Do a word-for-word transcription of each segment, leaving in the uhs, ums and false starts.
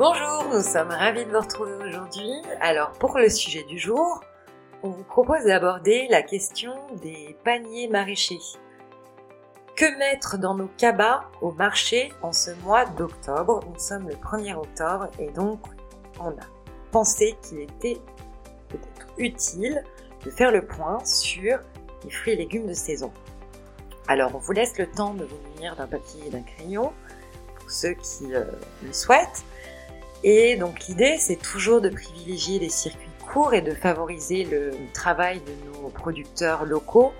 Bonjour, nous sommes ravis de vous retrouver aujourd'hui. Alors pour le sujet du jour, on vous propose d'aborder la question des paniers maraîchers. Que mettre dans nos cabas au marché en ce mois d'octobre? Nous sommes le premier octobre et donc on a pensé qu'il était peut-être utile de faire le point sur les fruits et légumes de saison. Alors on vous laisse le temps de vous munir d'un papier et d'un crayon pour ceux qui euh, le souhaitent. Et donc l'idée, c'est toujours de privilégier les circuits courts et de favoriser le travail de nos producteurs locaux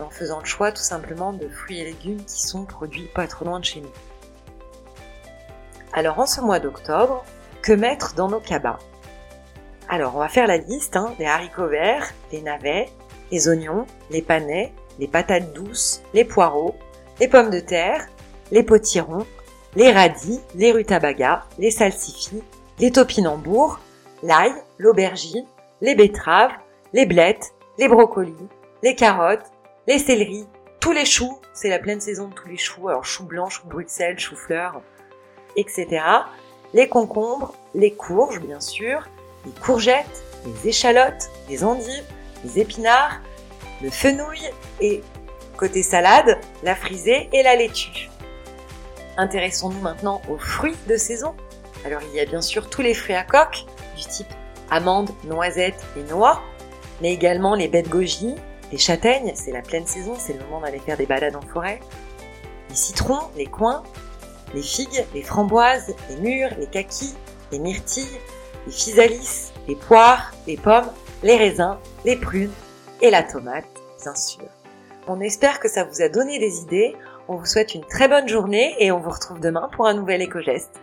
en faisant le choix tout simplement de fruits et légumes qui sont produits pas trop loin de chez nous. Alors en ce mois d'octobre, que mettre dans nos cabas? Alors on va faire la liste, hein, des haricots verts, des navets, les oignons, les panais, les patates douces, les poireaux, les pommes de terre, les potirons, les radis, les rutabagas, les salsifis, les topinambours, l'ail, l'aubergine, les betteraves, les blettes, les brocolis, les carottes, les céleris, tous les choux, c'est la pleine saison de tous les choux, alors choux blancs, choux Bruxelles, choux fleurs, et cetera. Les concombres, les courges bien sûr, les courgettes, les échalotes, les endives, les épinards, le fenouil et, côté salade, la frisée et la laitue. Intéressons-nous maintenant aux fruits de saison. Alors il y a bien sûr tous les fruits à coque, du type amandes, noisettes et noix, mais également les baies de goji, les châtaignes, c'est la pleine saison, c'est le moment d'aller faire des balades en forêt, les citrons, les coings, les figues, les framboises, les mûres, les kakis, les myrtilles, les physalis, les poires, les pommes, les raisins, les prunes et la tomate, bien sûr. On espère que ça vous a donné des idées. On vous souhaite une très bonne journée et on vous retrouve demain pour un nouvel éco-geste.